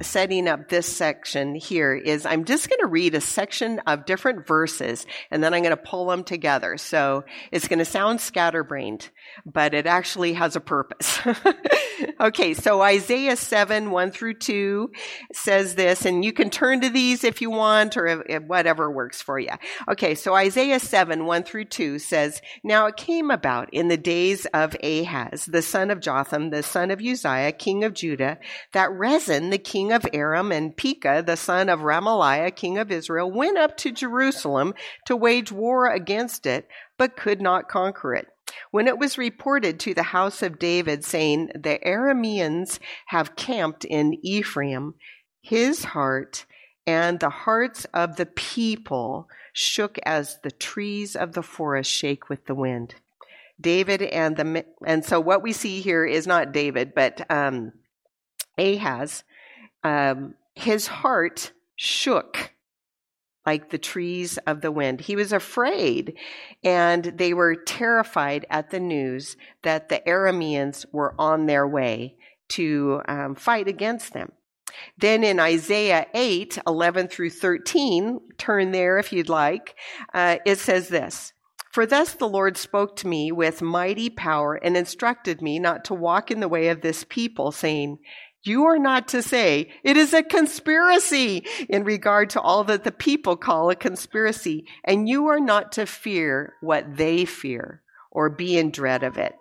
setting up this section here is I'm just going to read a section of different verses, and then I'm going to pull them together. So it's going to sound scatterbrained, but it actually has a purpose. Okay, so Isaiah 7, 1 through 2 says this, and you can turn to these if you want, or whatever works for you. Okay, so Isaiah 7, 1 through 2 says, Now it came about in the days of Ahaz, the son of Jotham, the son of Uzziah, king of Judah, that Rezin, the king of Aram, and Pekah, the son of Ramaliah, king of Israel, went up to Jerusalem to wage war against it, but could not conquer it. When it was reported to the house of David, saying, The Arameans have camped in Ephraim, his heart and the hearts of the people shook as the trees of the forest shake with the wind. David and so what we see here is not David, but Ahaz. His heart shook like the trees of the wind. He was afraid, and they were terrified at the news that the Arameans were on their way to fight against them. Then in Isaiah 8, 11 through 13, turn there if you'd like, it says this, For thus the Lord spoke to me with mighty power and instructed me not to walk in the way of this people, saying, You are not to say, it is a conspiracy in regard to all that the people call a conspiracy, and you are not to fear what they fear or be in dread of it.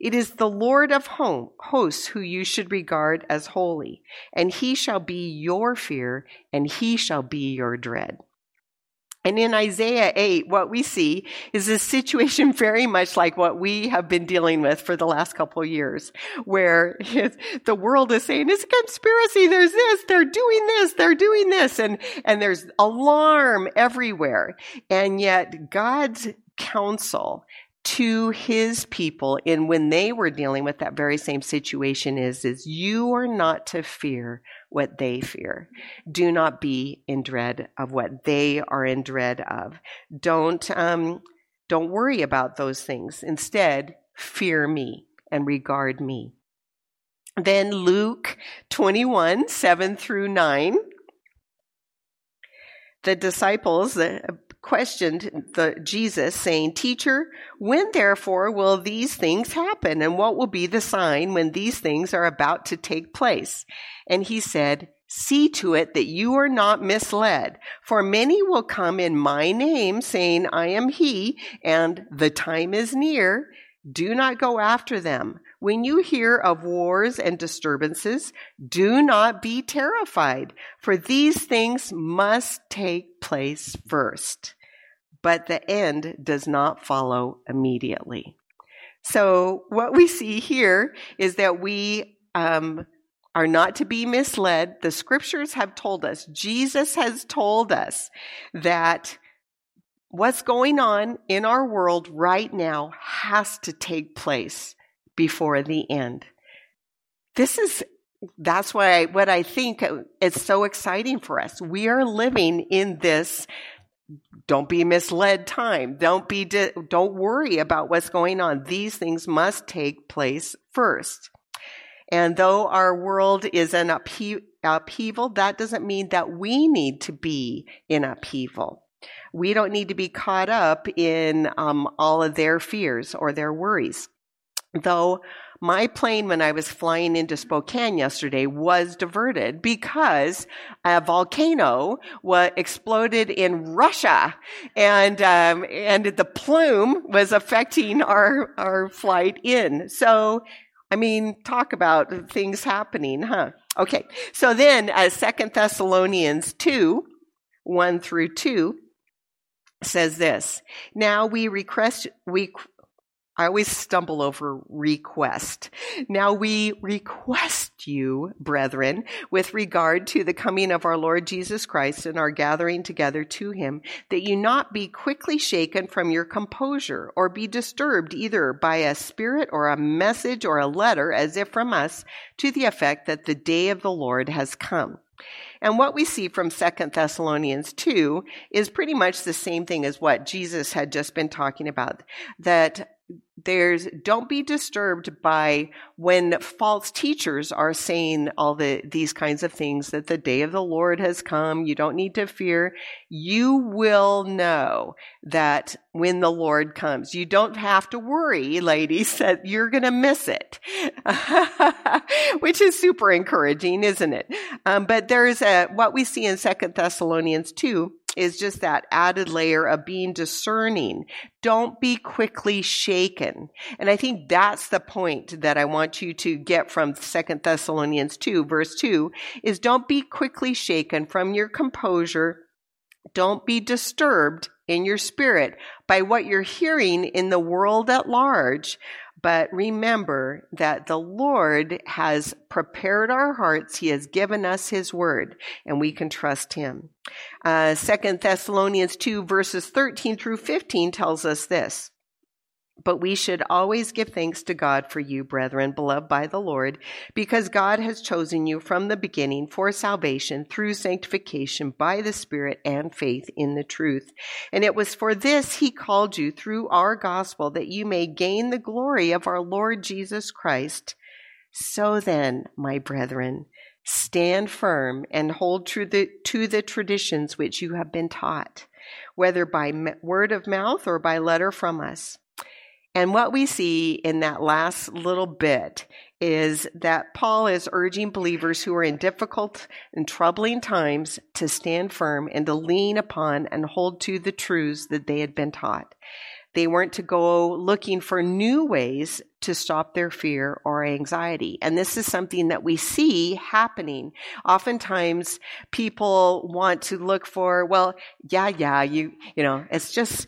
It is the Lord of hosts who you should regard as holy, and he shall be your fear, and he shall be your dread. And in Isaiah 8, what we see is a situation very much like what we have been dealing with for the last couple of years, where the world is saying, it's a conspiracy, there's this, they're doing this, and there's alarm everywhere. And yet God's counsel to his people in when they were dealing with that very same situation is you are not to fear what they fear. Do not be in dread of what they are in dread of. Don't worry about those things. Instead, fear me and regard me. Then Luke 21, 7 through 9, the disciples questioned Jesus, saying, Teacher, when therefore will these things happen? And what will be the sign when these things are about to take place? And he said, See to it that you are not misled, for many will come in my name, saying, I am he, and the time is near. Do not go after them. When you hear of wars and disturbances, do not be terrified, for these things must take place first, but the end does not follow immediately. So what we see here is that we are not to be misled. The scriptures have told us, Jesus has told us that what's going on in our world right now has to take place before the end. That's what I think is so exciting for us. We are living in this don't be misled time. Don't worry about what's going on. These things must take place first. And though our world is in upheaval, that doesn't mean that we need to be in upheaval. We don't need to be caught up in all of their fears or their worries. Though my plane, when I was flying into Spokane yesterday, was diverted because a volcano exploded in Russia, and the plume was affecting our flight in. So, I mean, talk about things happening, huh? Okay, so then 2 Thessalonians 2, 1 through 2, says this, Now we request, we I always stumble over request. Now we request you, brethren, with regard to the coming of our Lord Jesus Christ and our gathering together to him, that you not be quickly shaken from your composure or be disturbed either by a spirit or a message or a letter as if from us to the effect that the day of the Lord has come. And what we see from 2 Thessalonians 2 is pretty much the same thing as what Jesus had just been talking about, that don't be disturbed by when false teachers are saying all these kinds of things, that the day of the Lord has come, you don't need to fear. You will know that when the Lord comes, you don't have to worry, ladies, that you're going to miss it, which is super encouraging, isn't it? But there's what we see in 2 Thessalonians 2, is just that added layer of being discerning. Don't be quickly shaken. And I think that's the point that I want you to get from 2 Thessalonians 2, verse 2, is don't be quickly shaken from your composure. Don't be disturbed in your spirit by what you're hearing in the world at large. But remember that the Lord has prepared our hearts. He has given us his word, and we can trust him. 2 Thessalonians 2 verses 13 through 15 tells us this. But we should always give thanks to God for you, brethren, beloved by the Lord, because God has chosen you from the beginning for salvation through sanctification by the Spirit and faith in the truth. And it was for this he called you through our gospel, that you may gain the glory of our Lord Jesus Christ. So then, my brethren, stand firm and hold true to the traditions which you have been taught, whether by word of mouth or by letter from us. And what we see in that last little bit is that Paul is urging believers who are in difficult and troubling times to stand firm and to lean upon and hold to the truths that they had been taught. They weren't to go looking for new ways to stop their fear or anxiety. And this is something that we see happening. Oftentimes people want to look for, it's just,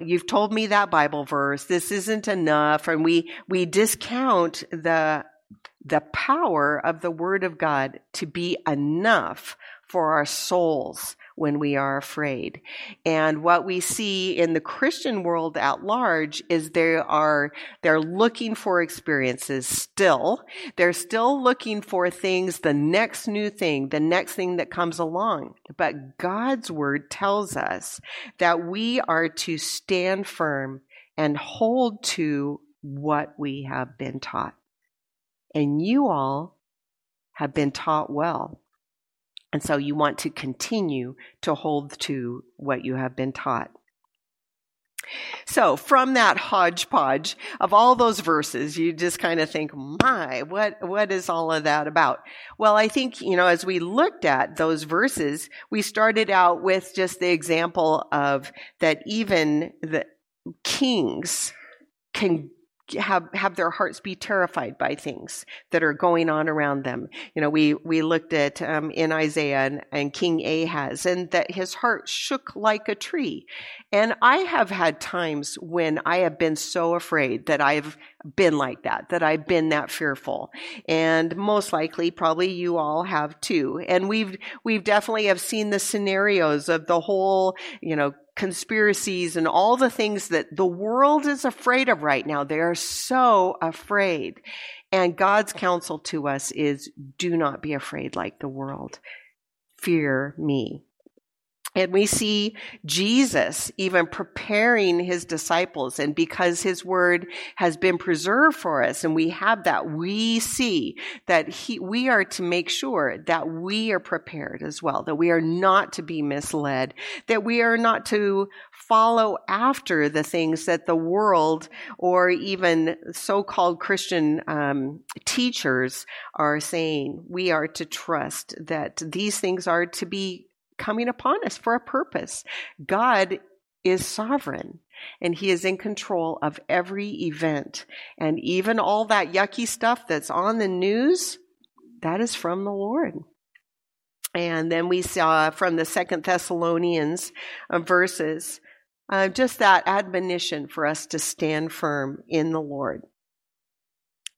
you've told me that Bible verse, this isn't enough. And we discount the power of the word of God to be enough for our souls when we are afraid. And what we see in the Christian world at large is they're looking for experiences still. They're still looking for things, the next new thing, the next thing that comes along. But God's word tells us that we are to stand firm and hold to what we have been taught. And you all have been taught well. And so you want to continue to hold to what you have been taught. So from that hodgepodge of all those verses, you just kind of think, my, what is all of that about? Well, I think, as we looked at those verses, we started out with just the example of that even the kings can have their hearts be terrified by things that are going on around them. We looked at in Isaiah and King Ahaz, and that his heart shook like a tree. And I have had times when I have been so afraid that I've been like that I've been that fearful. And most likely, probably you all have too. And we've definitely have seen the scenarios of the whole, conspiracies and all the things that the world is afraid of right now. They are so afraid. And God's counsel to us is do not be afraid like the world. Fear me. And we see Jesus even preparing his disciples, and because his word has been preserved for us and we have that, we see that we are to make sure that we are prepared as well, that we are not to be misled, that we are not to follow after the things that the world or even so-called Christian teachers are saying. We are to trust that these things are to be coming upon us for a purpose. God is sovereign, and he is in control of every event. And even all that yucky stuff that's on the news, that is from the Lord. And then we saw from the 2 Thessalonians verses Just that admonition for us to stand firm in the Lord.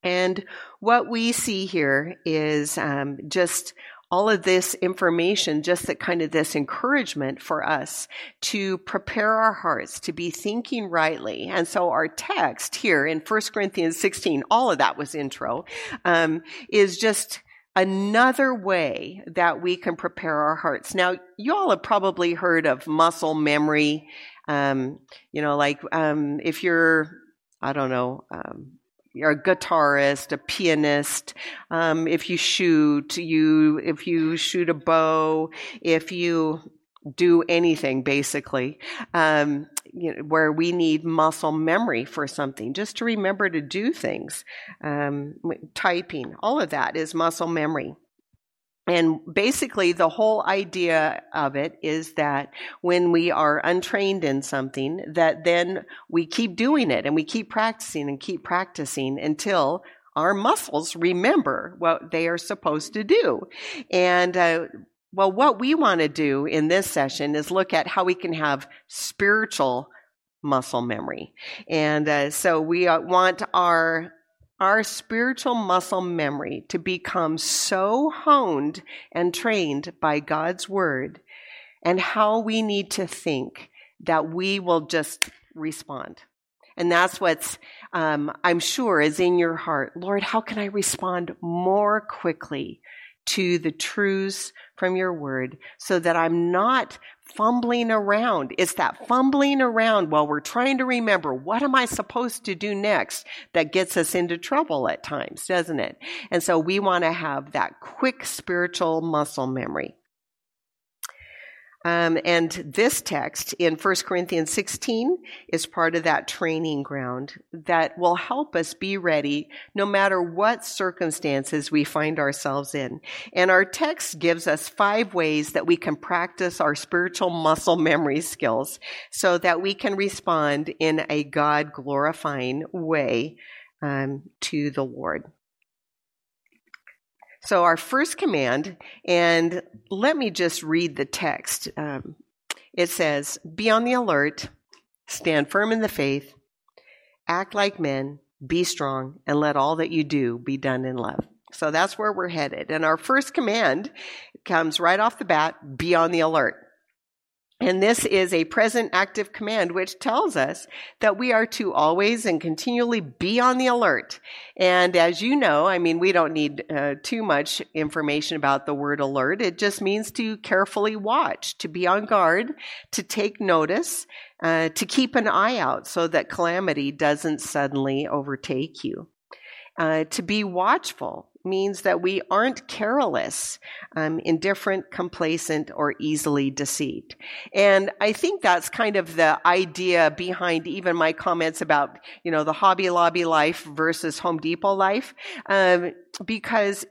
And what we see here is just all of this information, just that kind of this encouragement for us to prepare our hearts to be thinking rightly. And so our text here in 1 Corinthians 16, all of that was intro, is just another way that we can prepare our hearts. Now, you all have probably heard of muscle memory. If you're, you're a guitarist, a pianist, if you shoot a bow, if you do anything basically, where we need muscle memory for something, just to remember to do things, typing, all of that is muscle memory. And basically the whole idea of it is that when we are untrained in something, that then we keep doing it and we keep practicing until our muscles remember what they are supposed to do. And well, what we want to do in this session is look at how we can have spiritual muscle memory. And so we want our spiritual muscle memory to become so honed and trained by God's word and how we need to think that we will just respond. And that's what's, I'm sure, is in your heart. Lord, how can I respond more quickly to the truths from your word so that I'm not fumbling around? It's that fumbling around while we're trying to remember what am I supposed to do next that gets us into trouble at times, doesn't it? And so we want to have that quick spiritual muscle memory. And this text in 1 Corinthians 16 is part of that training ground that will help us be ready no matter what circumstances we find ourselves in. And our text gives us 5 ways that we can practice our spiritual muscle memory skills so that we can respond in a God-glorifying way to the Lord. So our first command, and let me just read the text. It says, be on the alert, stand firm in the faith, act like men, be strong, and let all that you do be done in love. So that's where we're headed. And our first command comes right off the bat, be on the alert. And this is a present active command, which tells us that we are to always and continually be on the alert. And as you know, we don't need too much information about the word alert. It just means to carefully watch, to be on guard, to take notice, to keep an eye out so that calamity doesn't suddenly overtake you. To be watchful means that we aren't careless, indifferent, complacent, or easily deceived. And I think that's kind of the idea behind even my comments about, the Hobby Lobby life versus Home Depot life, because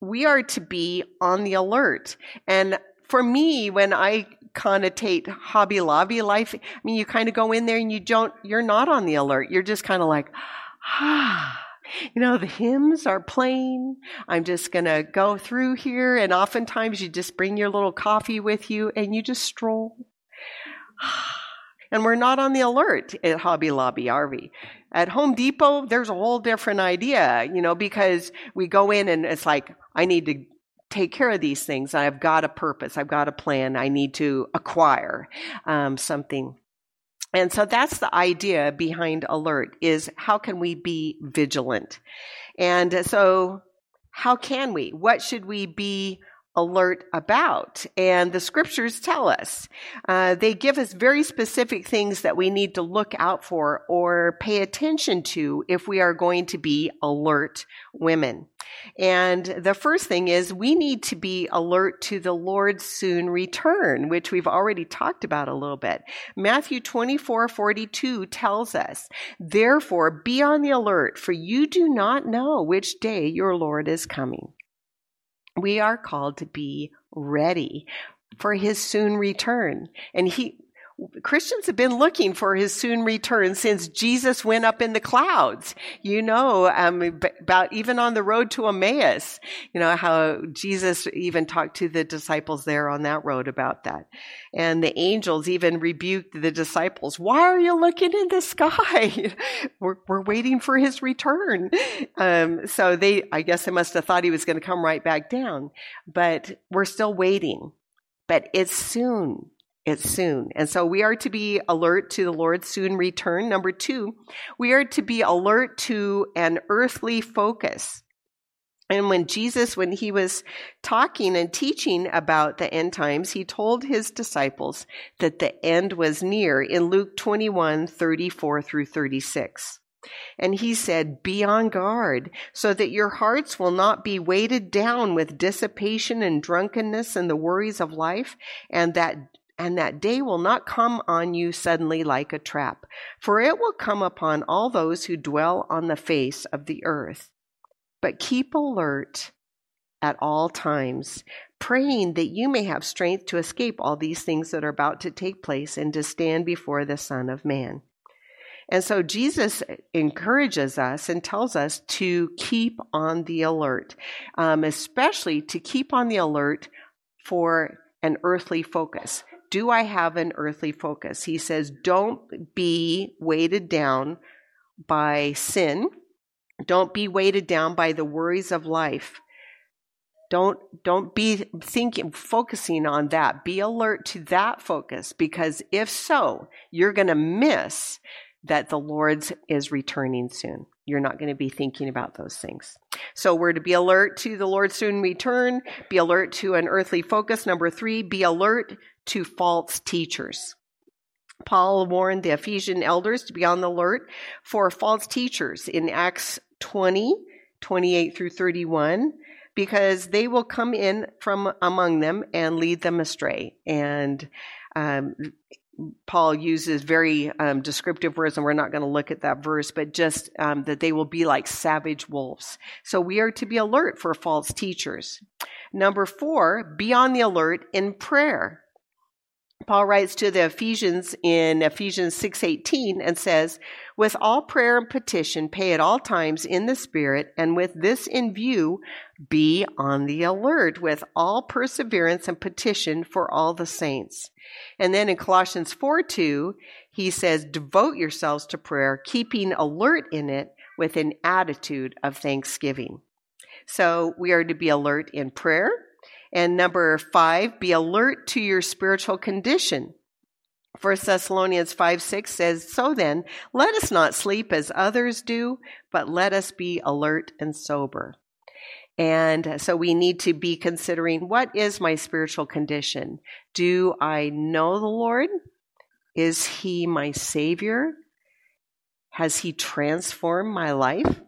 we are to be on the alert. And for me, when I connotate Hobby Lobby life, you kind of go in there and you're not on the alert. You're just kind of like, the hymns are playing. I'm just going to go through here. And oftentimes you just bring your little coffee with you and you just stroll. And we're not on the alert at Hobby Lobby, are we? At Home Depot, there's a whole different idea, because we go in and it's like, I need to take care of these things. I've got a purpose. I've got a plan. I need to acquire something. And so that's the idea behind alert, is how can we be vigilant? And so how can we? What should we be alert about? And the scriptures tell us. They give us very specific things that we need to look out for or pay attention to if we are going to be alert women. And the first thing is we need to be alert to the Lord's soon return, which we've already talked about a little bit. Matthew 24:42 tells us, therefore, be on the alert, for you do not know which day your Lord is coming. We are called to be ready for his soon return. And Christians have been looking for his soon return since Jesus went up in the clouds. You know, about even on the road to Emmaus, you know, how Jesus even talked to the disciples there on that road about that. And the angels even rebuked the disciples. Why are you looking in the sky? We're waiting for his return. So I guess they must have thought he was going to come right back down, but we're still waiting, but it's soon. It's soon. And so we are to be alert to the Lord's soon return. Number two, we are to be alert to an earthly focus. And when Jesus, when he was talking and teaching about the end times, he told his disciples that the end was near in Luke 21:34 through 36. And he said, be on guard so that your hearts will not be weighted down with dissipation and drunkenness and the worries of life, and that day will not come on you suddenly like a trap, for it will come upon all those who dwell on the face of the earth. But keep alert at all times, praying that you may have strength to escape all these things that are about to take place and to stand before the Son of Man. And so Jesus encourages us and tells us to keep on the alert, especially to keep on the alert for an earthly focus. Do I have an earthly focus? He says, don't be weighted down by sin. Don't be weighted down by the worries of life. Don't be focusing on that. Be alert to that focus, because if so, you're going to miss that the Lord is returning soon. You're not going to be thinking about those things. So we're to be alert to the Lord's soon return, be alert to an earthly focus. Number three, be alert to false teachers. Paul warned the Ephesian elders to be on the alert for false teachers in Acts 20:28 through 31, because they will come in from among them and lead them astray. And Paul uses very descriptive words, and we're not going to look at that verse, but just that they will be like savage wolves. So we are to be alert for false teachers. Number four, be on the alert in prayer. Paul writes to the Ephesians in Ephesians 6:18 and says, with all prayer and petition, pay at all times in the Spirit, and with this in view, be on the alert with all perseverance and petition for all the saints. And then in Colossians 4:2, he says, devote yourselves to prayer, keeping alert in it with an attitude of thanksgiving. So we are to be alert in prayer. And number five, be alert to your spiritual condition. 1 Thessalonians 5:6 says, so then, let us not sleep as others do, but let us be alert and sober. And so we need to be considering, what is my spiritual condition? Do I know the Lord? Is he my Savior? Has he transformed my life?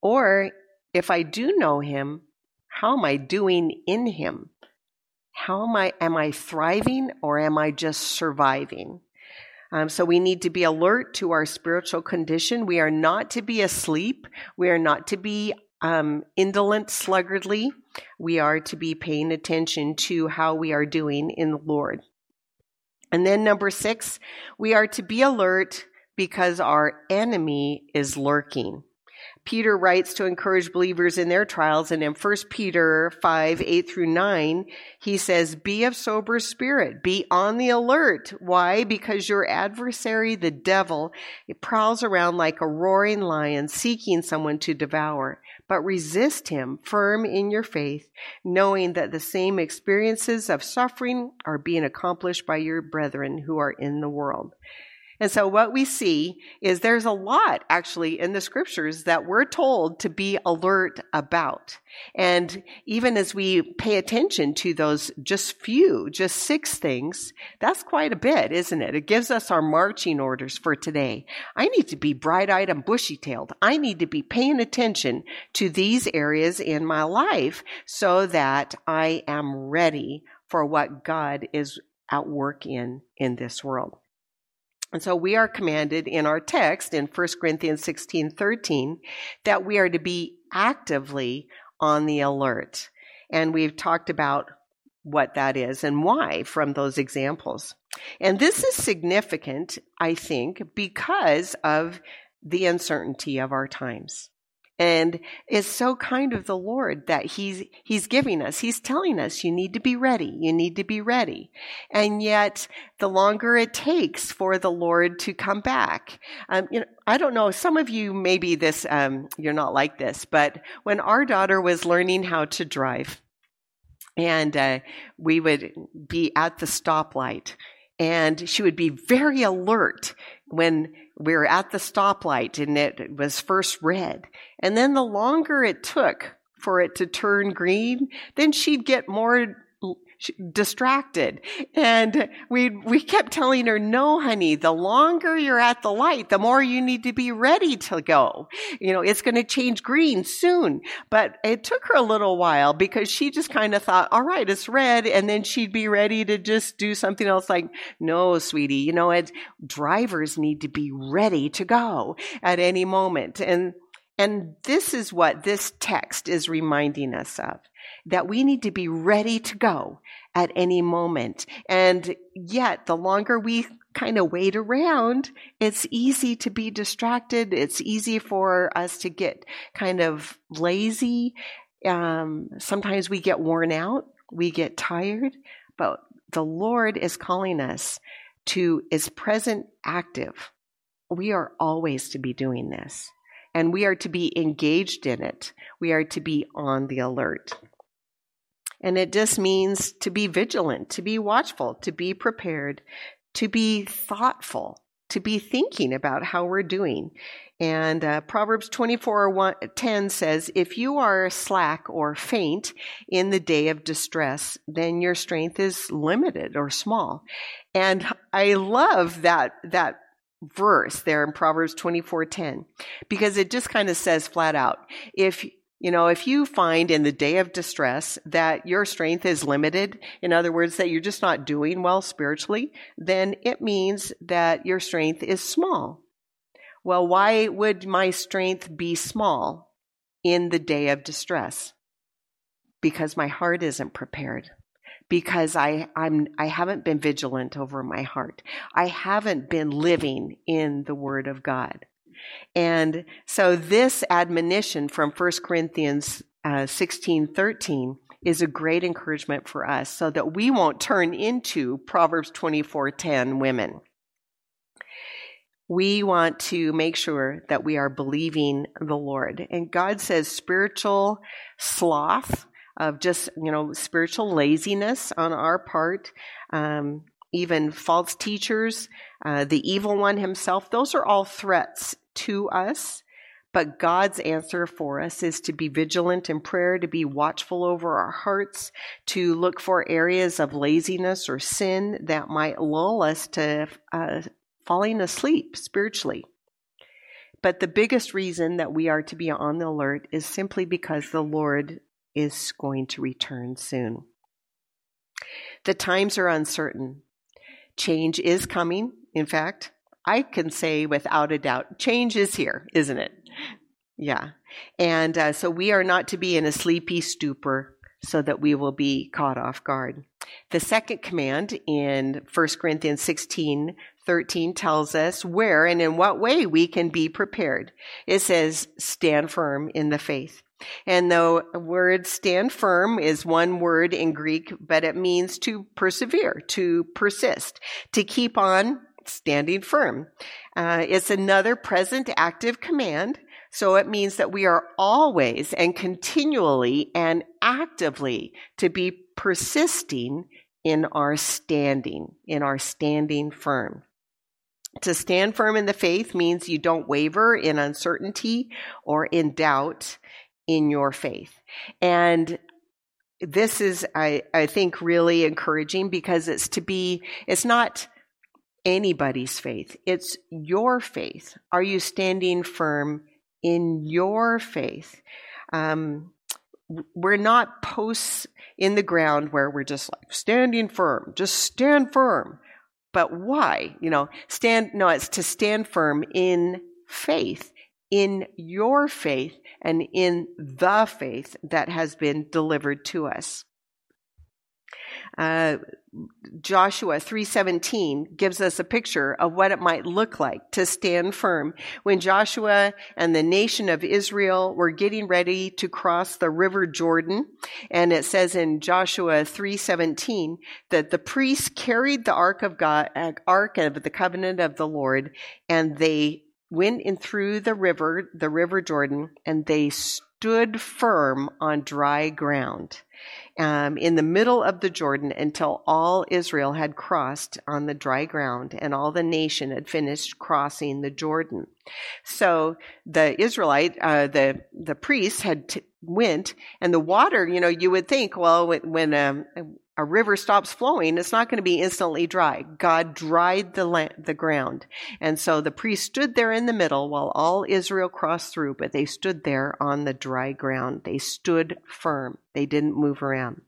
Or if I do know him, how am I doing in him? How am I thriving, or am I just surviving? So we need to be alert to our spiritual condition. We are not to be asleep. We are not to be indolent, sluggardly. We are to be paying attention to how we are doing in the Lord. And then number six, we are to be alert because our enemy is lurking. Peter writes to encourage believers in their trials, and in 1 Peter 5:8 through 9, he says, be of sober spirit, be on the alert. Why? Because your adversary, the devil, it prowls around like a roaring lion, seeking someone to devour. But resist him, firm in your faith, knowing that the same experiences of suffering are being accomplished by your brethren who are in the world. And so what we see is there's a lot actually in the scriptures that we're told to be alert about. And even as we pay attention to those just six things, that's quite a bit, isn't it? It gives us our marching orders for today. I need to be bright-eyed and bushy-tailed. I need to be paying attention to these areas in my life so that I am ready for what God is at work in this world. And so we are commanded in our text in 1 Corinthians 16:13 that we are to be actively on the alert. And we've talked about what that is and why from those examples. And this is significant, I think, because of the uncertainty of our times. And it's so kind of the Lord that he's giving us. He's telling us, you need to be ready. You need to be ready. And yet, the longer it takes for the Lord to come back, I don't know, some of you, maybe this, you're not like this, but when our daughter was learning how to drive, and we would be at the stoplight, and she would be very alert when we were at the stoplight and it was first red. And then the longer it took for it to turn green, then she'd get more distracted. And we kept telling her, no, honey, the longer you're at the light, the more you need to be ready to go. You know, it's going to change green soon. But it took her a little while because she just kind of thought, all right, it's red. And then she'd be ready to just do something else. Like, no, sweetie, you know, drivers need to be ready to go at any moment. And this is what this text is reminding us of, that we need to be ready to go at any moment. And yet, the longer we kind of wait around, it's easy to be distracted. It's easy for us to get kind of lazy. Sometimes we get worn out. We get tired. But the Lord is calling us to is present active. We are always to be doing this. And we are to be engaged in it. We are to be on the alert. And it just means to be vigilant, to be watchful, to be prepared, to be thoughtful, to be thinking about how we're doing. And Proverbs 24:10 says, if you are slack or faint in the day of distress, then your strength is limited or small. And I love that verse there in Proverbs 24:10, because it just kind of says flat out, if you find in the day of distress that your strength is limited, in other words, that you're just not doing well spiritually, then it means that your strength is small. Well, why would my strength be small in the day of distress? Because my heart isn't prepared. Because I haven't been vigilant over my heart. I haven't been living in the Word of God. And so this admonition from 1 Corinthians 16:13 is a great encouragement for us so that we won't turn into Proverbs 24:10 women. We want to make sure that we are believing the Lord. And God says spiritual sloth of just, spiritual laziness on our part, even false teachers, the evil one himself, those are all threats to us. But God's answer for us is to be vigilant in prayer, to be watchful over our hearts, to look for areas of laziness or sin that might lull us to falling asleep spiritually. But the biggest reason that we are to be on the alert is simply because the Lord is going to return soon. The times are uncertain. Change is coming. In fact, I can say without a doubt, change is here, isn't it? Yeah. And so we are not to be in a sleepy stupor so that we will be caught off guard. The second command in 1 Corinthians 16:13 tells us where and in what way we can be prepared. It says, stand firm in the faith. And the word stand firm is one word in Greek, but it means to persevere, to persist, to keep on standing firm. It's another present active command. So it means that we are always and continually and actively to be persisting in our standing firm. To stand firm in the faith means you don't waver in uncertainty or in doubt in your faith. And this is, I think, really encouraging because it's not anybody's faith. It's your faith. Are you standing firm in your faith? We're not posts in the ground where we're just like, standing firm, just stand firm. But why? It's to stand firm in faith. In your faith and in the faith that has been delivered to us. Joshua 3:17 gives us a picture of what it might look like to stand firm. When Joshua and the nation of Israel were getting ready to cross the river Jordan, and it says in Joshua 3:17 that the priests carried the ark of God, ark of the covenant of the Lord, and they went in through the river Jordan, and they stood firm on dry ground in the middle of the Jordan until all Israel had crossed on the dry ground and all the nation had finished crossing the Jordan. So the Israelite, the priests had went, and the water, you know, you would think, well, when a river stops flowing, it's not going to be instantly dry. God dried the ground. And so the priests stood there in the middle while all Israel crossed through, but they stood there on the dry ground. They stood firm. They didn't move around.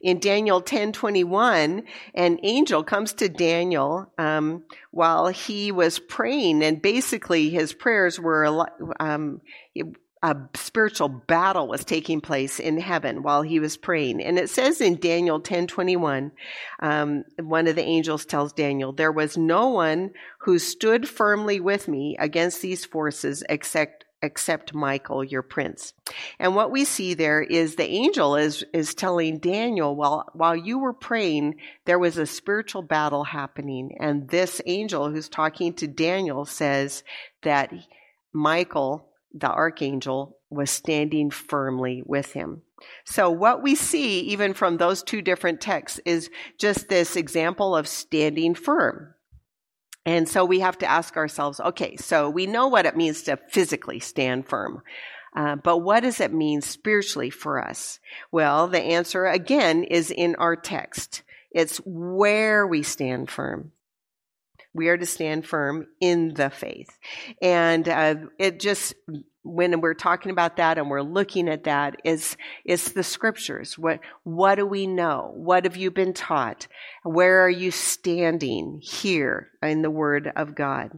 In Daniel 10:21, an angel comes to Daniel while he was praying, and basically his prayers were a spiritual battle was taking place in heaven while he was praying. And it says in Daniel 10:21, one of the angels tells Daniel, "There was no one who stood firmly with me against these forces except Michael, your prince." And what we see there is the angel is telling Daniel, while you were praying, there was a spiritual battle happening. And this angel who's talking to Daniel says that Michael, the archangel, was standing firmly with him. So what we see, even from those two different texts, is just this example of standing firm. And so we have to ask ourselves, okay, so we know what it means to physically stand firm, but what does it mean spiritually for us? Well, the answer, again, is in our text. It's where we stand firm. We are to stand firm in the faith. And it just, when we're talking about that and we're looking at that, it's the scriptures. What do we know? What have you been taught? Where are you standing here in the Word of God?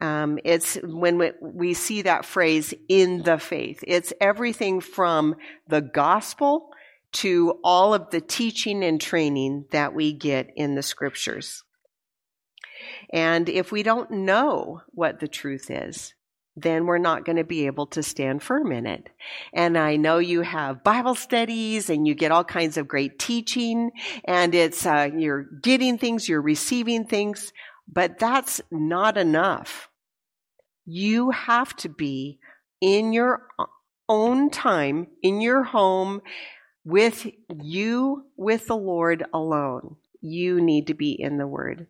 It's when we see that phrase, in the faith. It's everything from the gospel to all of the teaching and training that we get in the scriptures. And if we don't know what the truth is, then we're not going to be able to stand firm in it. And I know you have Bible studies and you get all kinds of great teaching, and it's you're getting things, you're receiving things, but that's not enough. You have to be in your own time, in your home, with you, with the Lord alone. You need to be in the Word.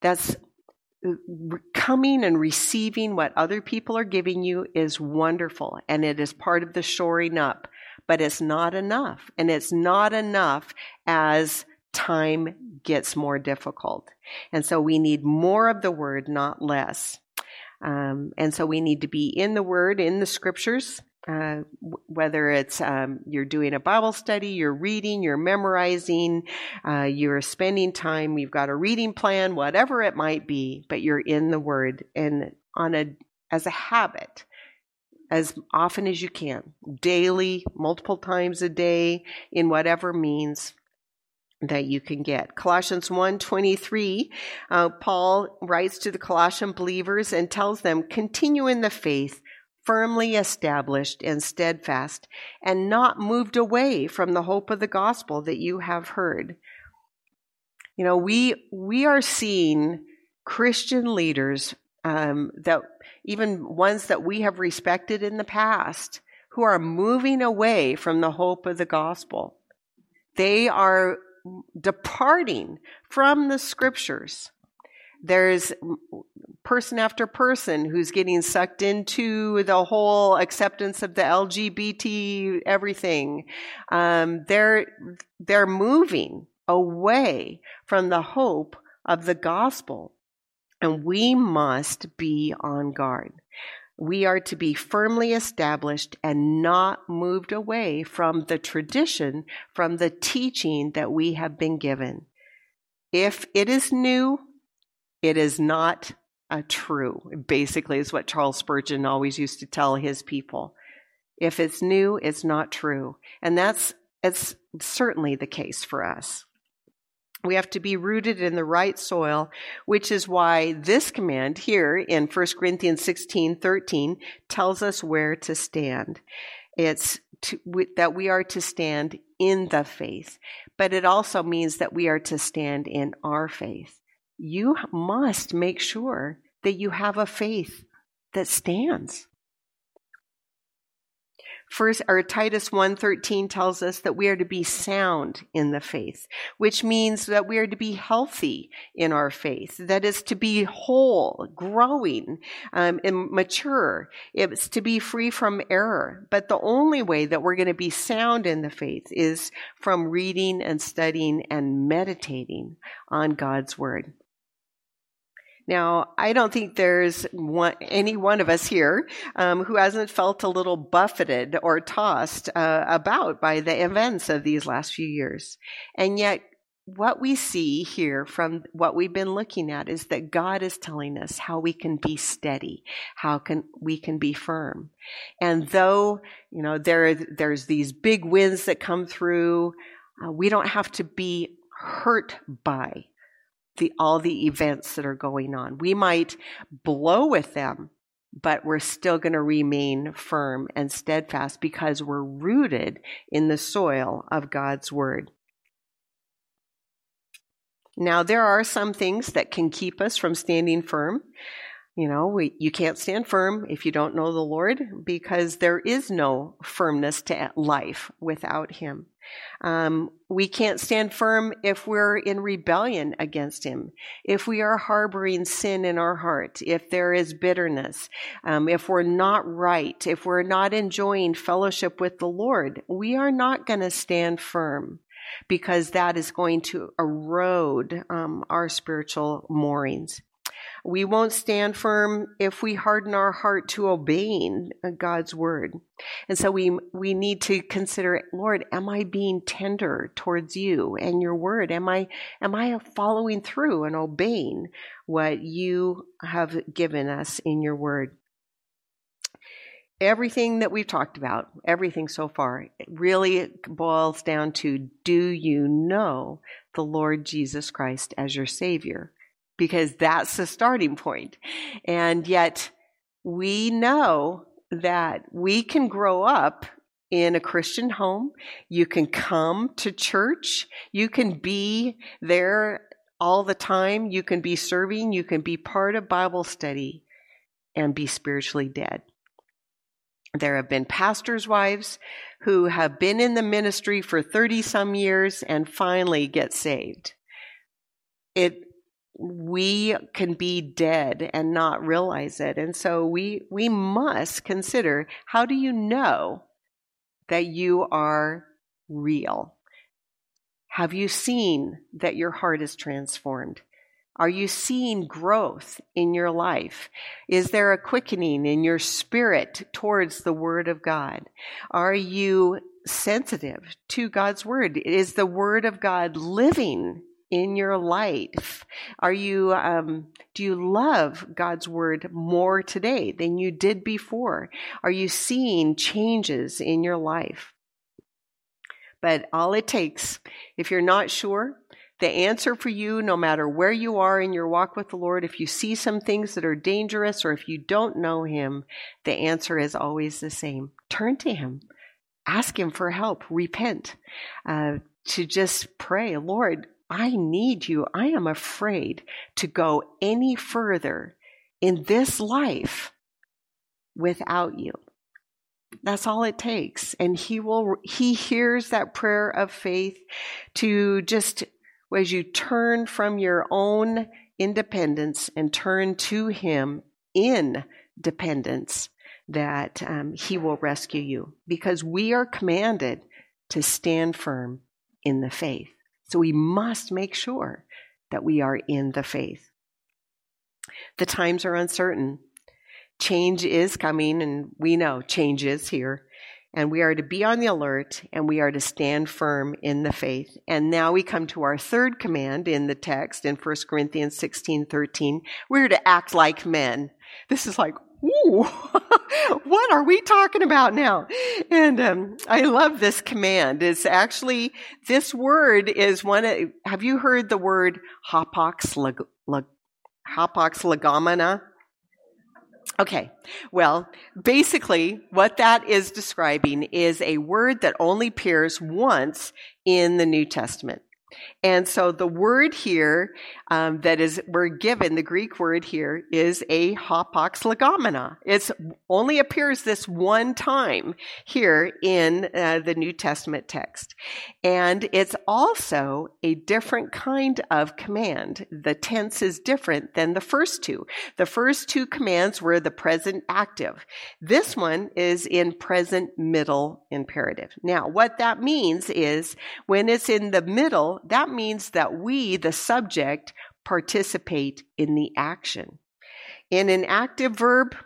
That's coming and receiving what other people are giving you is wonderful, and it is part of the shoring up, but it's not enough, and it's not enough as time gets more difficult. And so we need more of the Word, not less. And so we need to be in the Word, in the scriptures, whether it's you're doing a Bible study, you're reading, you're memorizing, you're spending time, you've got a reading plan, whatever it might be, but you're in the Word and as a habit, as often as you can, daily, multiple times a day, in whatever means that you can get. Colossians 1:23, Paul writes to the Colossian believers and tells them, continue in the faith, firmly established and steadfast, and not moved away from the hope of the gospel that you have heard. You know, we are seeing Christian leaders that even ones that we have respected in the past who are moving away from the hope of the gospel. They are departing from the scriptures. There's person after person who's getting sucked into the whole acceptance of the LGBT everything. They're moving away from the hope of the gospel, and we must be on guard. We are to be firmly established and not moved away from the tradition, from the teaching that we have been given. If it is new, it is not true, basically, is what Charles Spurgeon always used to tell his people. If it's new, it's not true. And that's It's certainly the case for us. We have to be rooted in the right soil, which is why this command here in 1 Corinthians 16:13 tells us where to stand. It's that we are to stand in the faith, but it also means that we are to stand in our faith. You must make sure that you have a faith that stands. First, our Titus 1:13 tells us that we are to be sound in the faith, which means that we are to be healthy in our faith. That is to be whole, growing, and mature. It's to be free from error. But the only way that we're going to be sound in the faith is from reading and studying and meditating on God's word. Now, I don't think there's any one of us here who hasn't felt a little buffeted or tossed about by the events of these last few years. And yet, what we see here from what we've been looking at is that God is telling us how we can be steady, how we can be firm. And though, you know, there's these big winds that come through, we don't have to be hurt by all the events that are going on. We might blow with them, but we're still going to remain firm and steadfast because we're rooted in the soil of God's word. Now, there are some things that can keep us from standing firm. You know, you can't stand firm if you don't know the Lord, because there is no firmness to life without Him. We can't stand firm if we're in rebellion against Him, if we are harboring sin in our heart, if there is bitterness, if we're not right, if we're not enjoying fellowship with the Lord. We are not going to stand firm, because that is going to erode our spiritual moorings. We won't stand firm if we harden our heart to obeying God's word. And so we need to consider, Lord, am I being tender towards you and your word? Am I following through and obeying what you have given us in your word? Everything that we've talked about, everything so far, it really boils down to, do you know the Lord Jesus Christ as your Savior? Because that's the starting point. And yet we know that we can grow up in a Christian home. You can come to church. You can be there all the time. You can be serving. You can be part of Bible study and be spiritually dead. There have been pastors' wives who have been in the ministry for 30 some years and finally get saved. We can be dead and not realize it. And so we must consider, how do you know that you are real? Have you seen that your heart is transformed? Are you seeing growth in your life? Is there a quickening in your spirit towards the Word of God? Are you sensitive to God's Word? Is the Word of God living in your life? Do you love God's word more today than you did before? Are you seeing changes in your life? But all it takes, if you're not sure, the answer for you, no matter where you are in your walk with the Lord, if you see some things that are dangerous or if you don't know Him, the answer is always the same. Turn to Him. Ask Him for help. Repent. To just pray, Lord, I need you. I am afraid to go any further in this life without you. That's all it takes. And He hears that prayer of faith to just, as you turn from your own independence and turn to Him in dependence, that He will rescue you, because we are commanded to stand firm in the faith. So we must make sure that we are in the faith. The times are uncertain. Change is coming, and we know change is here. And we are to be on the alert, and we are to stand firm in the faith. And now we come to our third command in the text in 1 Corinthians 16:13. We're to act like men. This is like, ooh, what are we talking about now? And I love this command. It's actually, this word is one, have you heard the word hapax legomena? Okay, well, basically what that is describing is a word that only appears once in the New Testament. And so the word here the Greek word here is a hapax legomena. It only appears this one time here in the New Testament text. And it's also a different kind of command. The tense is different than the first two. The first two commands were the present active. This one is in present middle imperative. Now, what that means is when it's in the middle, that means that we, the subject, participate in the action. In an active verb,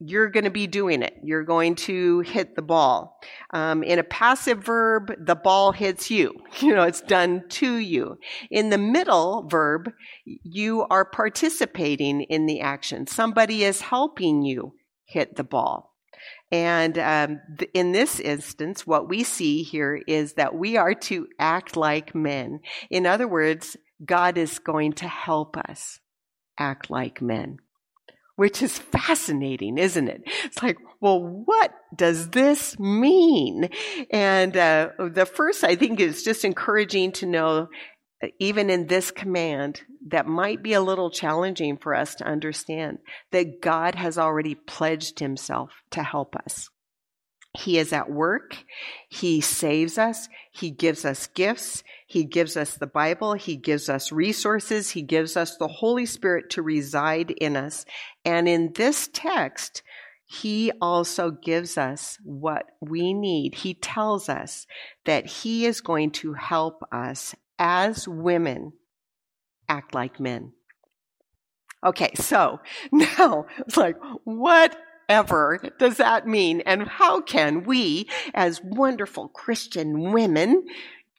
you're going to be doing it. You're going to hit the ball. In a passive verb, the ball hits you. You know, it's done to you. In the middle verb, you are participating in the action. Somebody is helping you hit the ball. And in this instance, what we see here is that we are to act like men. In other words, God is going to help us act like men, which is fascinating, isn't it? It's like, well, what does this mean? And the first, I think, is just encouraging to know, even in this command, that might be a little challenging for us to understand, that God has already pledged himself to help us. He is at work. He saves us. He gives us gifts. He gives us the Bible. He gives us resources. He gives us the Holy Spirit to reside in us. And in this text, he also gives us what we need. He tells us that he is going to help us as women act like men. Okay, so now it's like, whatever does that mean? And how can we, as wonderful Christian women,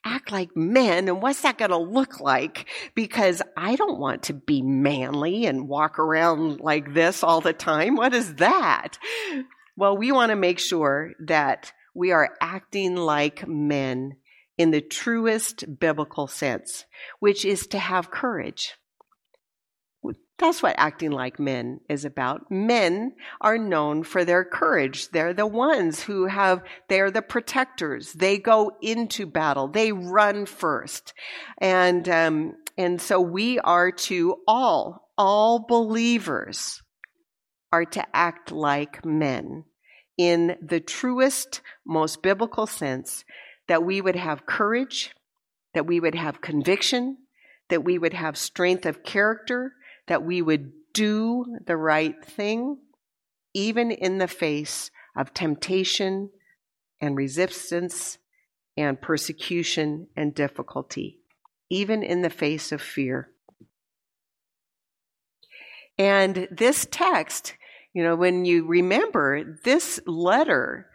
act like men? And what's that going to look like? Because I don't want to be manly and walk around like this all the time. What is that? Well, we want to make sure that we are acting like men in the truest biblical sense, which is to have courage. That's what acting like men is about. Men are known for their courage. They're the ones who have, they're the protectors. They go into battle. They run first. And so we are to all believers are to act like men in the truest, most biblical sense, that we would have courage, that we would have conviction, that we would have strength of character, that we would do the right thing, even in the face of temptation and resistance and persecution and difficulty, even in the face of fear. And this text, you know, when you remember, this letter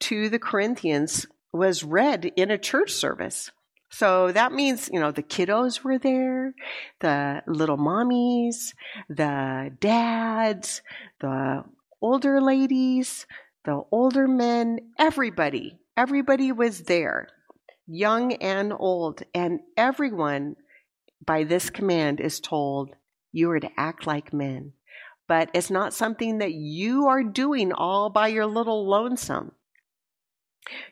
to the Corinthians was read in a church service. So that means, you know, the kiddos were there, the little mommies, the dads, the older ladies, the older men, everybody was there, young and old. And everyone by this command is told, you are to act like men. But it's not something that you are doing all by your little lonesome.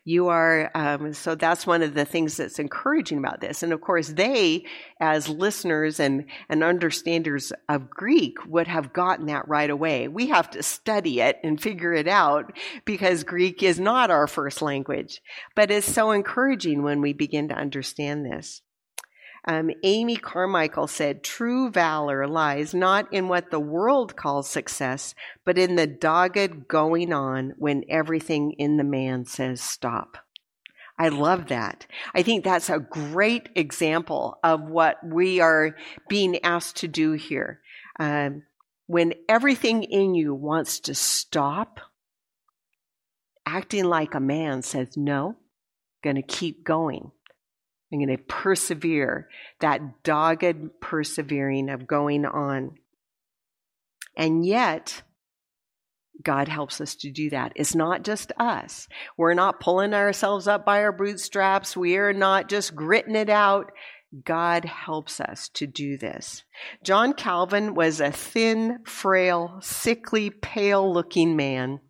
You are, so that's one of the things that's encouraging about this. And of course, they, as listeners and understanders of Greek, would have gotten that right away. We have to study it and figure it out because Greek is not our first language. But it's so encouraging when we begin to understand this. Amy Carmichael said, true valor lies not in what the world calls success, but in the dogged going on when everything in the man says stop. I love that. I think that's a great example of what we are being asked to do here. When everything in you wants to stop, acting like a man says, no, going to keep going. I'm going to persevere, that dogged persevering of going on. And yet, God helps us to do that. It's not just us. We're not pulling ourselves up by our bootstraps. We are not just gritting it out. God helps us to do this. John Calvin was a thin, frail, sickly, pale-looking man,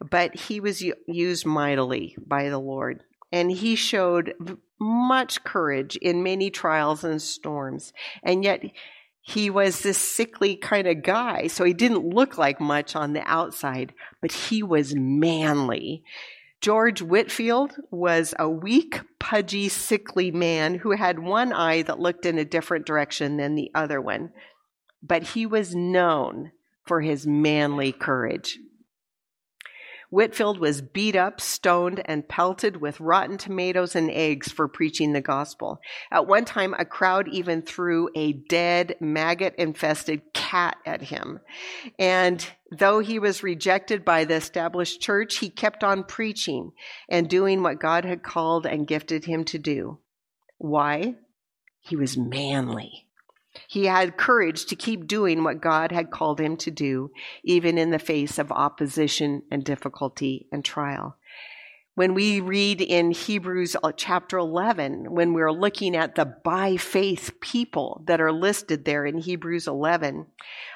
but he was used mightily by the Lord, and he showed much courage in many trials and storms, and yet he was this sickly kind of guy, so he didn't look like much on the outside, but he was manly. George Whitefield was a weak, pudgy, sickly man who had one eye that looked in a different direction than the other one, but he was known for his manly courage. Whitefield was beat up, stoned, and pelted with rotten tomatoes and eggs for preaching the gospel. At one time, a crowd even threw a dead, maggot-infested cat at him. And though he was rejected by the established church, he kept on preaching and doing what God had called and gifted him to do. Why? He was manly. He had courage to keep doing what God had called him to do, even in the face of opposition and difficulty and trial. When we read in Hebrews chapter 11, when we're looking at the by faith people that are listed there in Hebrews 11,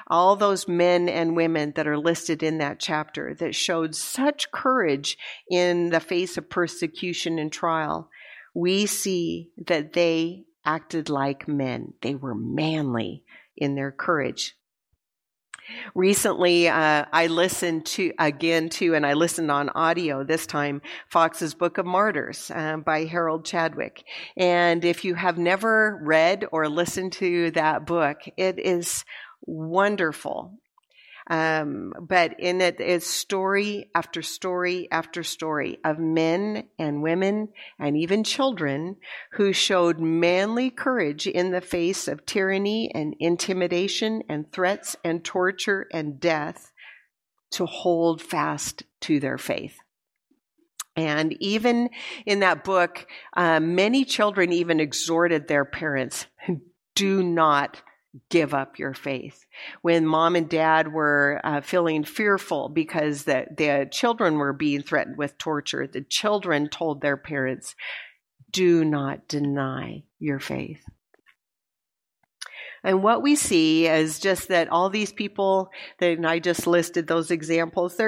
all those men and women that are listed in that chapter that showed such courage in the face of persecution and trial, we see that they acted like men. They were manly in their courage. Recently, I listened to, and I listened on audio this time, Fox's Book of Martyrs by Harold Chadwick. And if you have never read or listened to that book, it is wonderful. But in it is story after story after story of men and women and even children who showed manly courage in the face of tyranny and intimidation and threats and torture and death to hold fast to their faith. And even in that book, many children even exhorted their parents, do not give up your faith. When mom and dad were feeling fearful because the children were being threatened with torture, the children told their parents, do not deny your faith. And what we see is just that all these people, and I just listed those examples,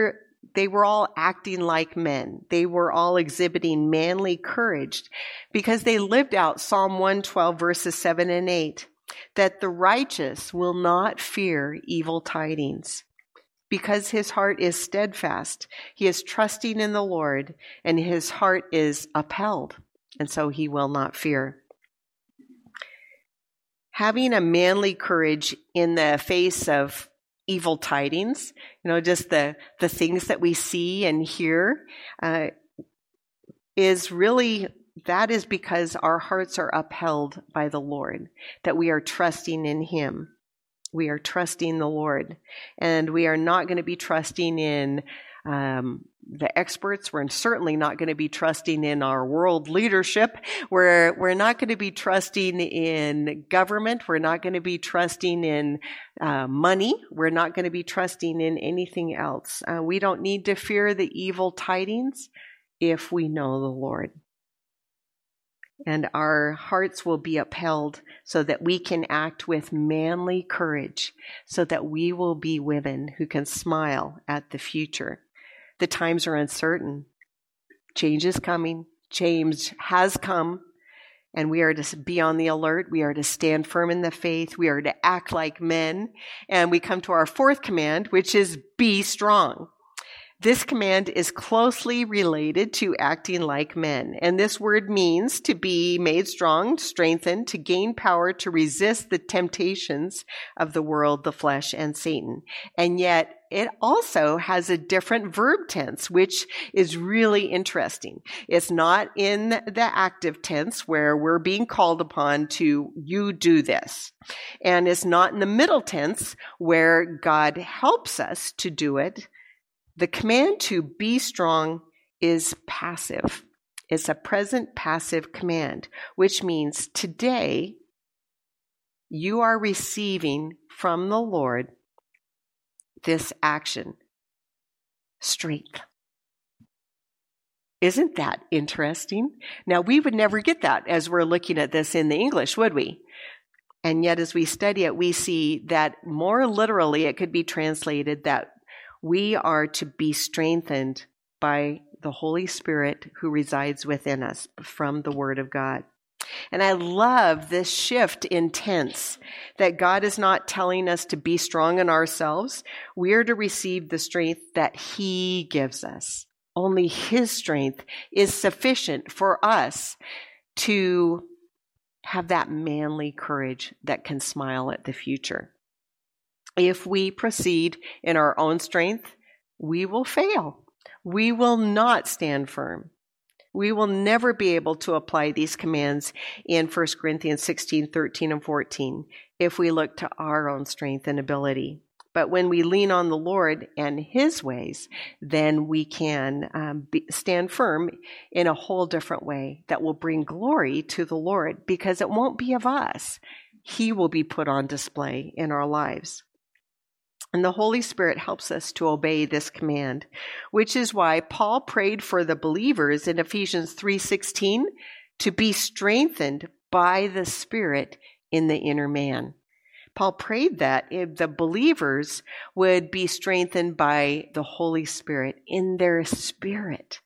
they were all acting like men. They were all exhibiting manly courage because they lived out Psalm 112, verses 7 and 8. That the righteous will not fear evil tidings, because his heart is steadfast. He is trusting in the Lord, and his heart is upheld, and so he will not fear. Having a manly courage in the face of evil tidings, you know, just the things that we see and hear, is really... That is because our hearts are upheld by the Lord, that we are trusting in Him. We are trusting the Lord, and we are not going to be trusting in the experts. We're certainly not going to be trusting in our world leadership. We're not going to be trusting in government. We're not going to be trusting in money. We're not going to be trusting in anything else. We don't need to fear the evil tidings if we know the Lord. And our hearts will be upheld so that we can act with manly courage, so that we will be women who can smile at the future. The times are uncertain. Change is coming. Change has come. And we are to be on the alert. We are to stand firm in the faith. We are to act like men. And we come to our fourth command, which is be strong. This command is closely related to acting like men, and this word means to be made strong, strengthened, to gain power, to resist the temptations of the world, the flesh, and Satan. And yet, it also has a different verb tense, which is really interesting. It's not in the active tense where we're being called upon to, you do this. And it's not in the middle tense where God helps us to do it. The command to be strong is passive. It's a present passive command, which means today you are receiving from the Lord this action. strength. Isn't that interesting? Now, we would never get that as we're looking at this in the English, would we? And yet, as we study it, we see that more literally it could be translated that we are to be strengthened by the Holy Spirit who resides within us from the Word of God. And I love this shift in tense, that God is not telling us to be strong in ourselves. We are to receive the strength that He gives us. Only His strength is sufficient for us to have that manly courage that can smile at the future. If we proceed in our own strength, we will fail. We will not stand firm. We will never be able to apply these commands in 1 Corinthians 16, 13, and 14 if we look to our own strength and ability. But when we lean on the Lord and His ways, then we can stand firm in a whole different way that will bring glory to the Lord, because it won't be of us. He will be put on display in our lives. And the Holy Spirit helps us to obey this command, which is why Paul prayed for the believers in Ephesians 3:16 to be strengthened by the Spirit in the inner man. Paul prayed that the believers would be strengthened by the Holy Spirit in their spirit.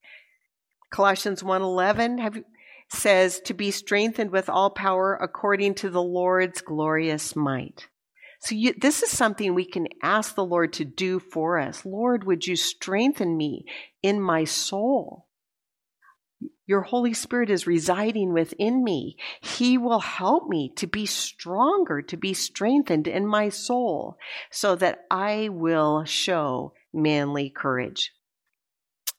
Colossians 1:11 says to be strengthened with all power according to the Lord's glorious might. So this is something we can ask the Lord to do for us. Lord, would you strengthen me in my soul? Your Holy Spirit is residing within me. He will help me to be stronger, to be strengthened in my soul, so that I will show manly courage.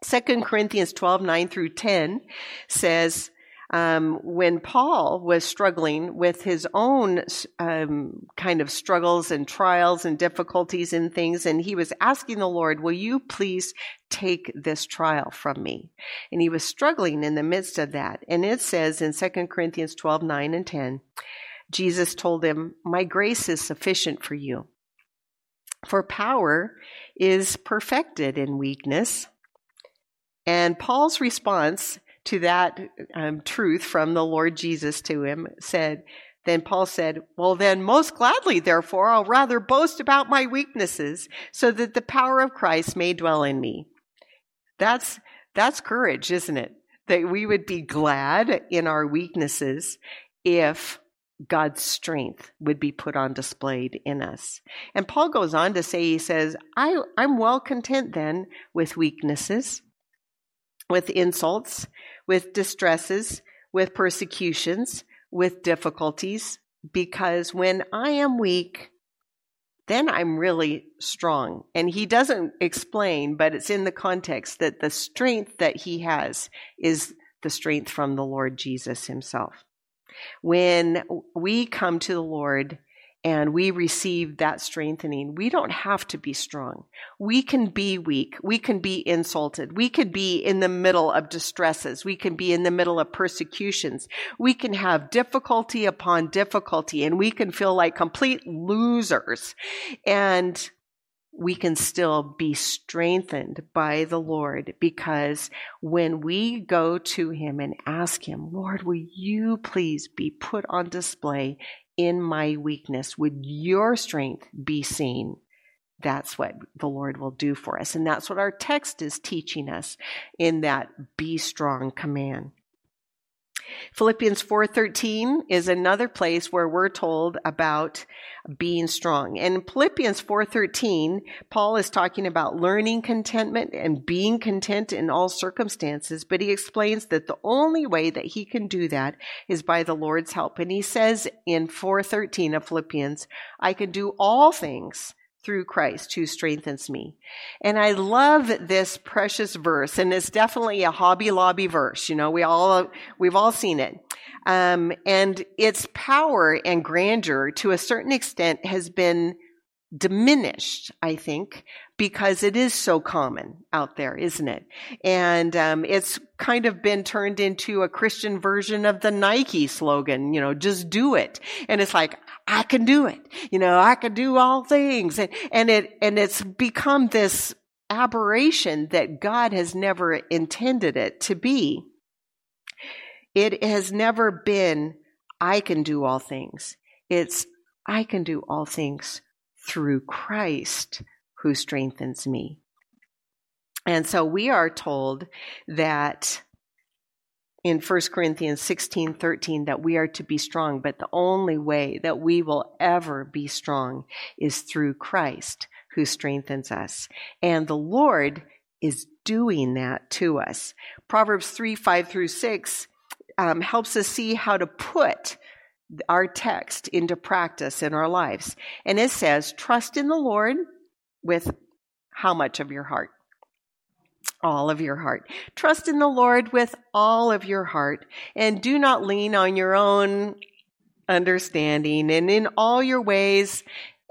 2 Corinthians 12:9 through 10 says, when Paul was struggling with his own kind of struggles and trials and difficulties and things, and he was asking the Lord, will you please take this trial from me? And he was struggling in the midst of that. And it says in 2 Corinthians 12, 9 and 10, Jesus told him, my grace is sufficient for you, for power is perfected in weakness. And Paul's response to that truth from the Lord Jesus to him said, then Paul said, well, then most gladly, therefore, I'll rather boast about my weaknesses so that the power of Christ may dwell in me. That's courage, isn't it? That we would be glad in our weaknesses if God's strength would be put on displayed in us. And Paul goes on to say, he says, I'm well content then with weaknesses, with insults, with distresses, with persecutions, with difficulties, because when I am weak, then I'm really strong. And he doesn't explain, but it's in the context that the strength that he has is the strength from the Lord Jesus himself. When we come to the Lord and we receive that strengthening, we don't have to be strong. We can be weak. We can be insulted. We could be in the middle of distresses. We can be in the middle of persecutions. We can have difficulty upon difficulty, and we can feel like complete losers. And we can still be strengthened by the Lord, because when we go to Him and ask Him, Lord, will you please be put on display in my weakness, would your strength be seen? That's what the Lord will do for us. And that's what our text is teaching us in that be strong command. Philippians 4:13 is another place where we're told about being strong. And in Philippians 4:13, Paul is talking about learning contentment and being content in all circumstances, but he explains that the only way that he can do that is by the Lord's help. And he says in 4:13 of Philippians, I can do all things through Christ who strengthens me. And I love this precious verse, and it's definitely a Hobby Lobby verse. You know, we've all seen it. And its power and grandeur to a certain extent has been diminished, I think, because it is so common out there, isn't it? And it's kind of been turned into a Christian version of the Nike slogan, you know, just do it. And it's like, I can do it. You know, I can do all things. And it's become this aberration that God has never intended it to be. It has never been, I can do all things. It's, I can do all things through Christ who strengthens me. And so we are told that in 1 Corinthians 16:13 that we are to be strong, but the only way that we will ever be strong is through Christ who strengthens us. And the Lord is doing that to us. Proverbs 3:5-6 helps us see how to put our text into practice in our lives. And it says, trust in the Lord with how much of your heart? All of your heart. Trust in the Lord with all of your heart, and do not lean on your own understanding, and in all your ways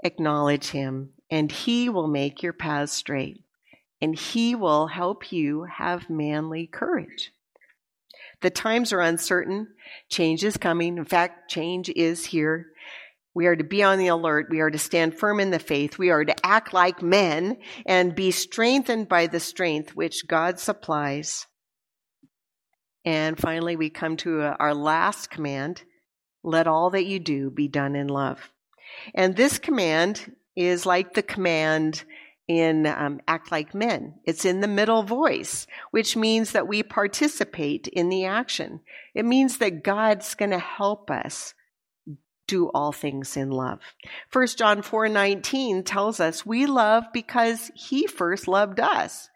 acknowledge him, and he will make your paths straight, and he will help you have manly courage. The times are uncertain. Change is coming. In fact, change is here. We are to be on the alert. We are to stand firm in the faith. We are to act like men and be strengthened by the strength which God supplies. And finally, we come to our last command. Let all that you do be done in love. And this command is like the command in act like men. It's in the middle voice, which means that we participate in the action. It means that God's going to help us do all things in love. 1 John 4:19 tells us we love because he first loved us.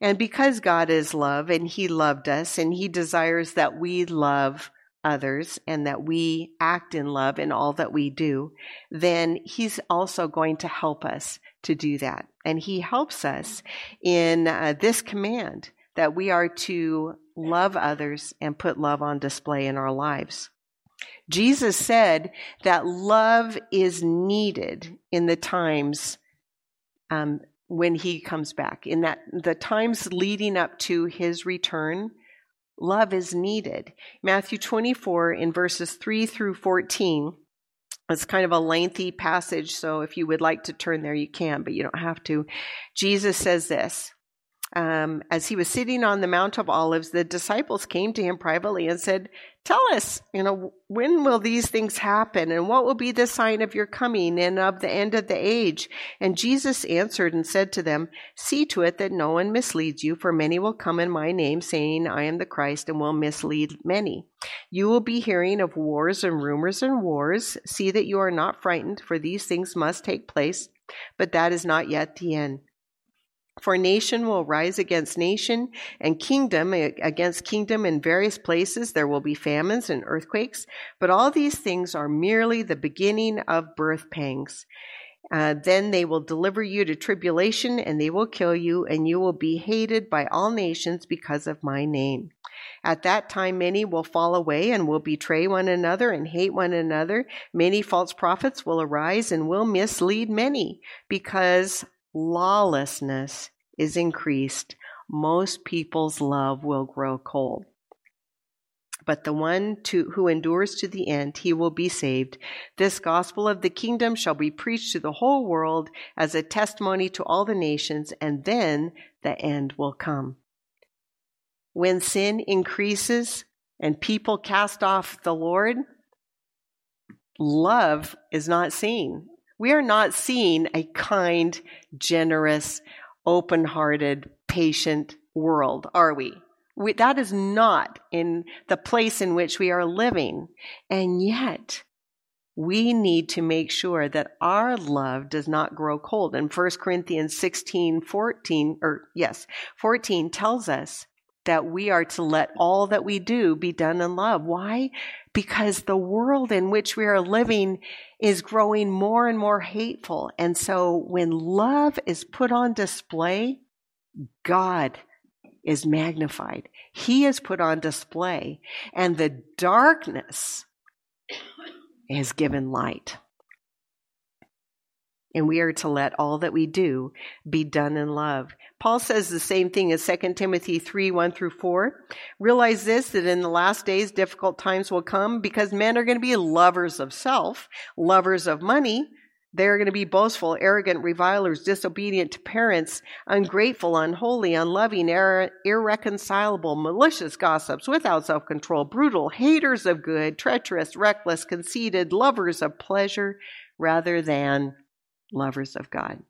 And because God is love and he loved us and he desires that we love others and that we act in love in all that we do, then he's also going to help us to do that. And he helps us in this command that we are to love others and put love on display in our lives. Jesus said that love is needed in the times when he comes back. In that the times leading up to his return, love is needed. Matthew 24 in verses 3-14. It's kind of a lengthy passage, so if you would like to turn there, you can, but you don't have to. Jesus says this. As he was sitting on the Mount of Olives, the disciples came to him privately and said, tell us, when will these things happen? And what will be the sign of your coming and of the end of the age? And Jesus answered and said to them, see to it that no one misleads you, for many will come in my name, saying, I am the Christ, and will mislead many. You will be hearing of wars and rumors and wars. See that you are not frightened, for these things must take place, but that is not yet the end. For nation will rise against nation, and kingdom against kingdom. In various places there will be famines and earthquakes, but all these things are merely the beginning of birth pangs. Then they will deliver you to tribulation, and they will kill you, and you will be hated by all nations because of my name. At that time, many will fall away and will betray one another and hate one another. Many false prophets will arise and will mislead many, because lawlessness is increased. Most people's love will grow cold. But the one who endures to the end, he will be saved. This gospel of the kingdom shall be preached to the whole world as a testimony to all the nations, and then the end will come. When sin increases and people cast off the Lord, love is not seen. We are not seeing a kind, generous, open-hearted, patient world, are we? That is not in the place in which we are living. And yet, we need to make sure that our love does not grow cold. And 1 Corinthians 14 tells us that we are to let all that we do be done in love. Why? Because the world in which we are living is growing more and more hateful. And so when love is put on display, God is magnified. He is put on display, and the darkness is given light. And we are to let all that we do be done in love. Paul says the same thing as 2 Timothy 3:1-4. Realize this, that in the last days difficult times will come because men are going to be lovers of self, lovers of money, They're going to be boastful, arrogant, revilers, disobedient to parents, ungrateful, unholy, unloving, irreconcilable, malicious gossips, without self-control, brutal, haters of good, treacherous, reckless, conceited, lovers of pleasure rather than lovers of God.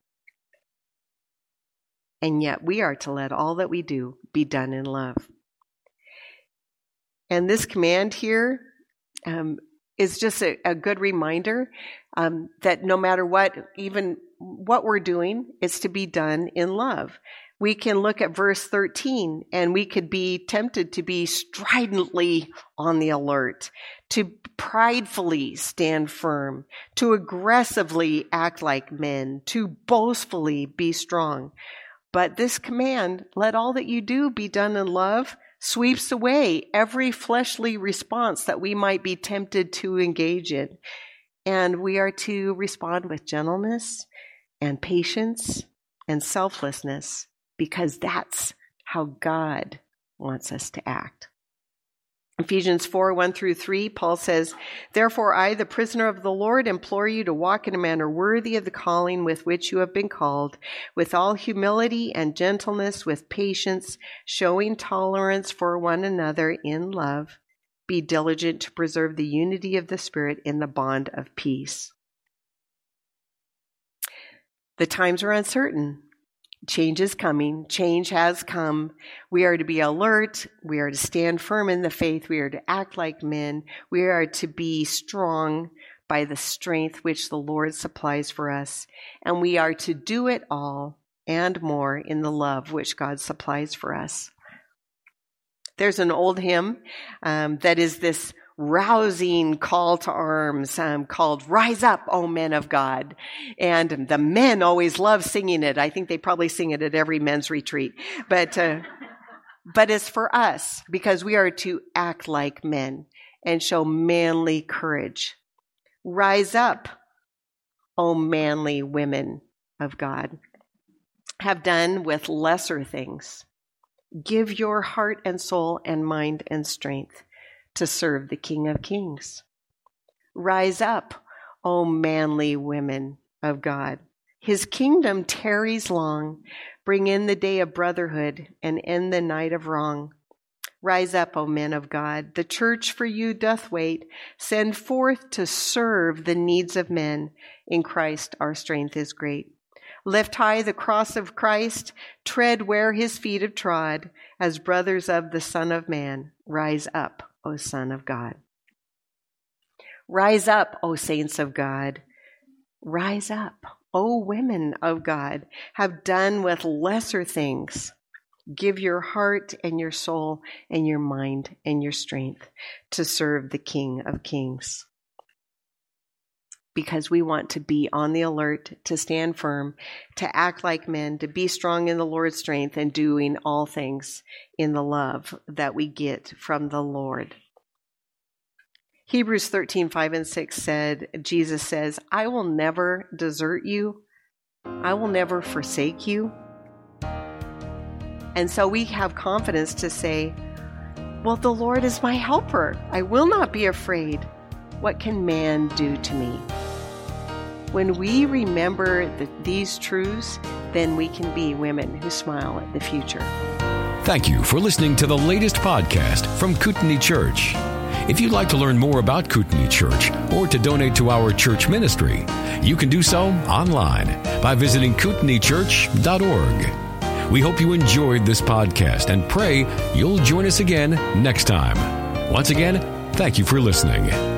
And yet we are to let all that we do be done in love. And this command here is just a good reminder that no matter what, even what we're doing, it's to be done in love. We can look at verse 13 and we could be tempted to be stridently on the alert, to pridefully stand firm, to aggressively act like men, to boastfully be strong. But this command, let all that you do be done in love, sweeps away every fleshly response that we might be tempted to engage in. And we are to respond with gentleness and patience and selflessness, because that's how God wants us to act. Ephesians 4:1-3, Paul says, "Therefore I, the prisoner of the Lord, implore you to walk in a manner worthy of the calling with which you have been called, with all humility and gentleness, with patience, showing tolerance for one another in love. Be diligent to preserve the unity of the Spirit in the bond of peace." The times are uncertain. Change is coming. Change has come. We are to be alert. We are to stand firm in the faith. We are to act like men. We are to be strong by the strength which the Lord supplies for us. And we are to do it all and more in the love which God supplies for us. There's an old hymn that is this rousing call to arms called "Rise Up, O Men of God." And the men always love singing it. I think they probably sing it at every men's retreat. But it's for us, because we are to act like men and show manly courage. Rise up, O manly women of God. Have done with lesser things. Give your heart and soul and mind and strength to serve the King of Kings. Rise up, O manly women of God. His kingdom tarries long. Bring in the day of brotherhood and end the night of wrong. Rise up, O men of God. The church for you doth wait. Send forth to serve the needs of men. In Christ our strength is great. Lift high the cross of Christ. Tread where his feet have trod. As brothers of the Son of Man, rise up, O Son of God. Rise up, O saints of God. Rise up, O women of God. Have done with lesser things. Give your heart and your soul and your mind and your strength to serve the King of Kings. Because we want to be on the alert, to stand firm, to act like men, to be strong in the Lord's strength, and doing all things in the love that we get from the Lord. Hebrews 13:5-6 said, Jesus says, "I will never desert you. I will never forsake you." And so we have confidence to say, well, the Lord is my helper. I will not be afraid. What can man do to me? When we remember these truths, then we can be women who smile at the future. Thank you for listening to the latest podcast from Kootenai Church. If you'd like to learn more about Kootenai Church or to donate to our church ministry, you can do so online by visiting kootenaichurch.org. We hope you enjoyed this podcast and pray you'll join us again next time. Once again, thank you for listening.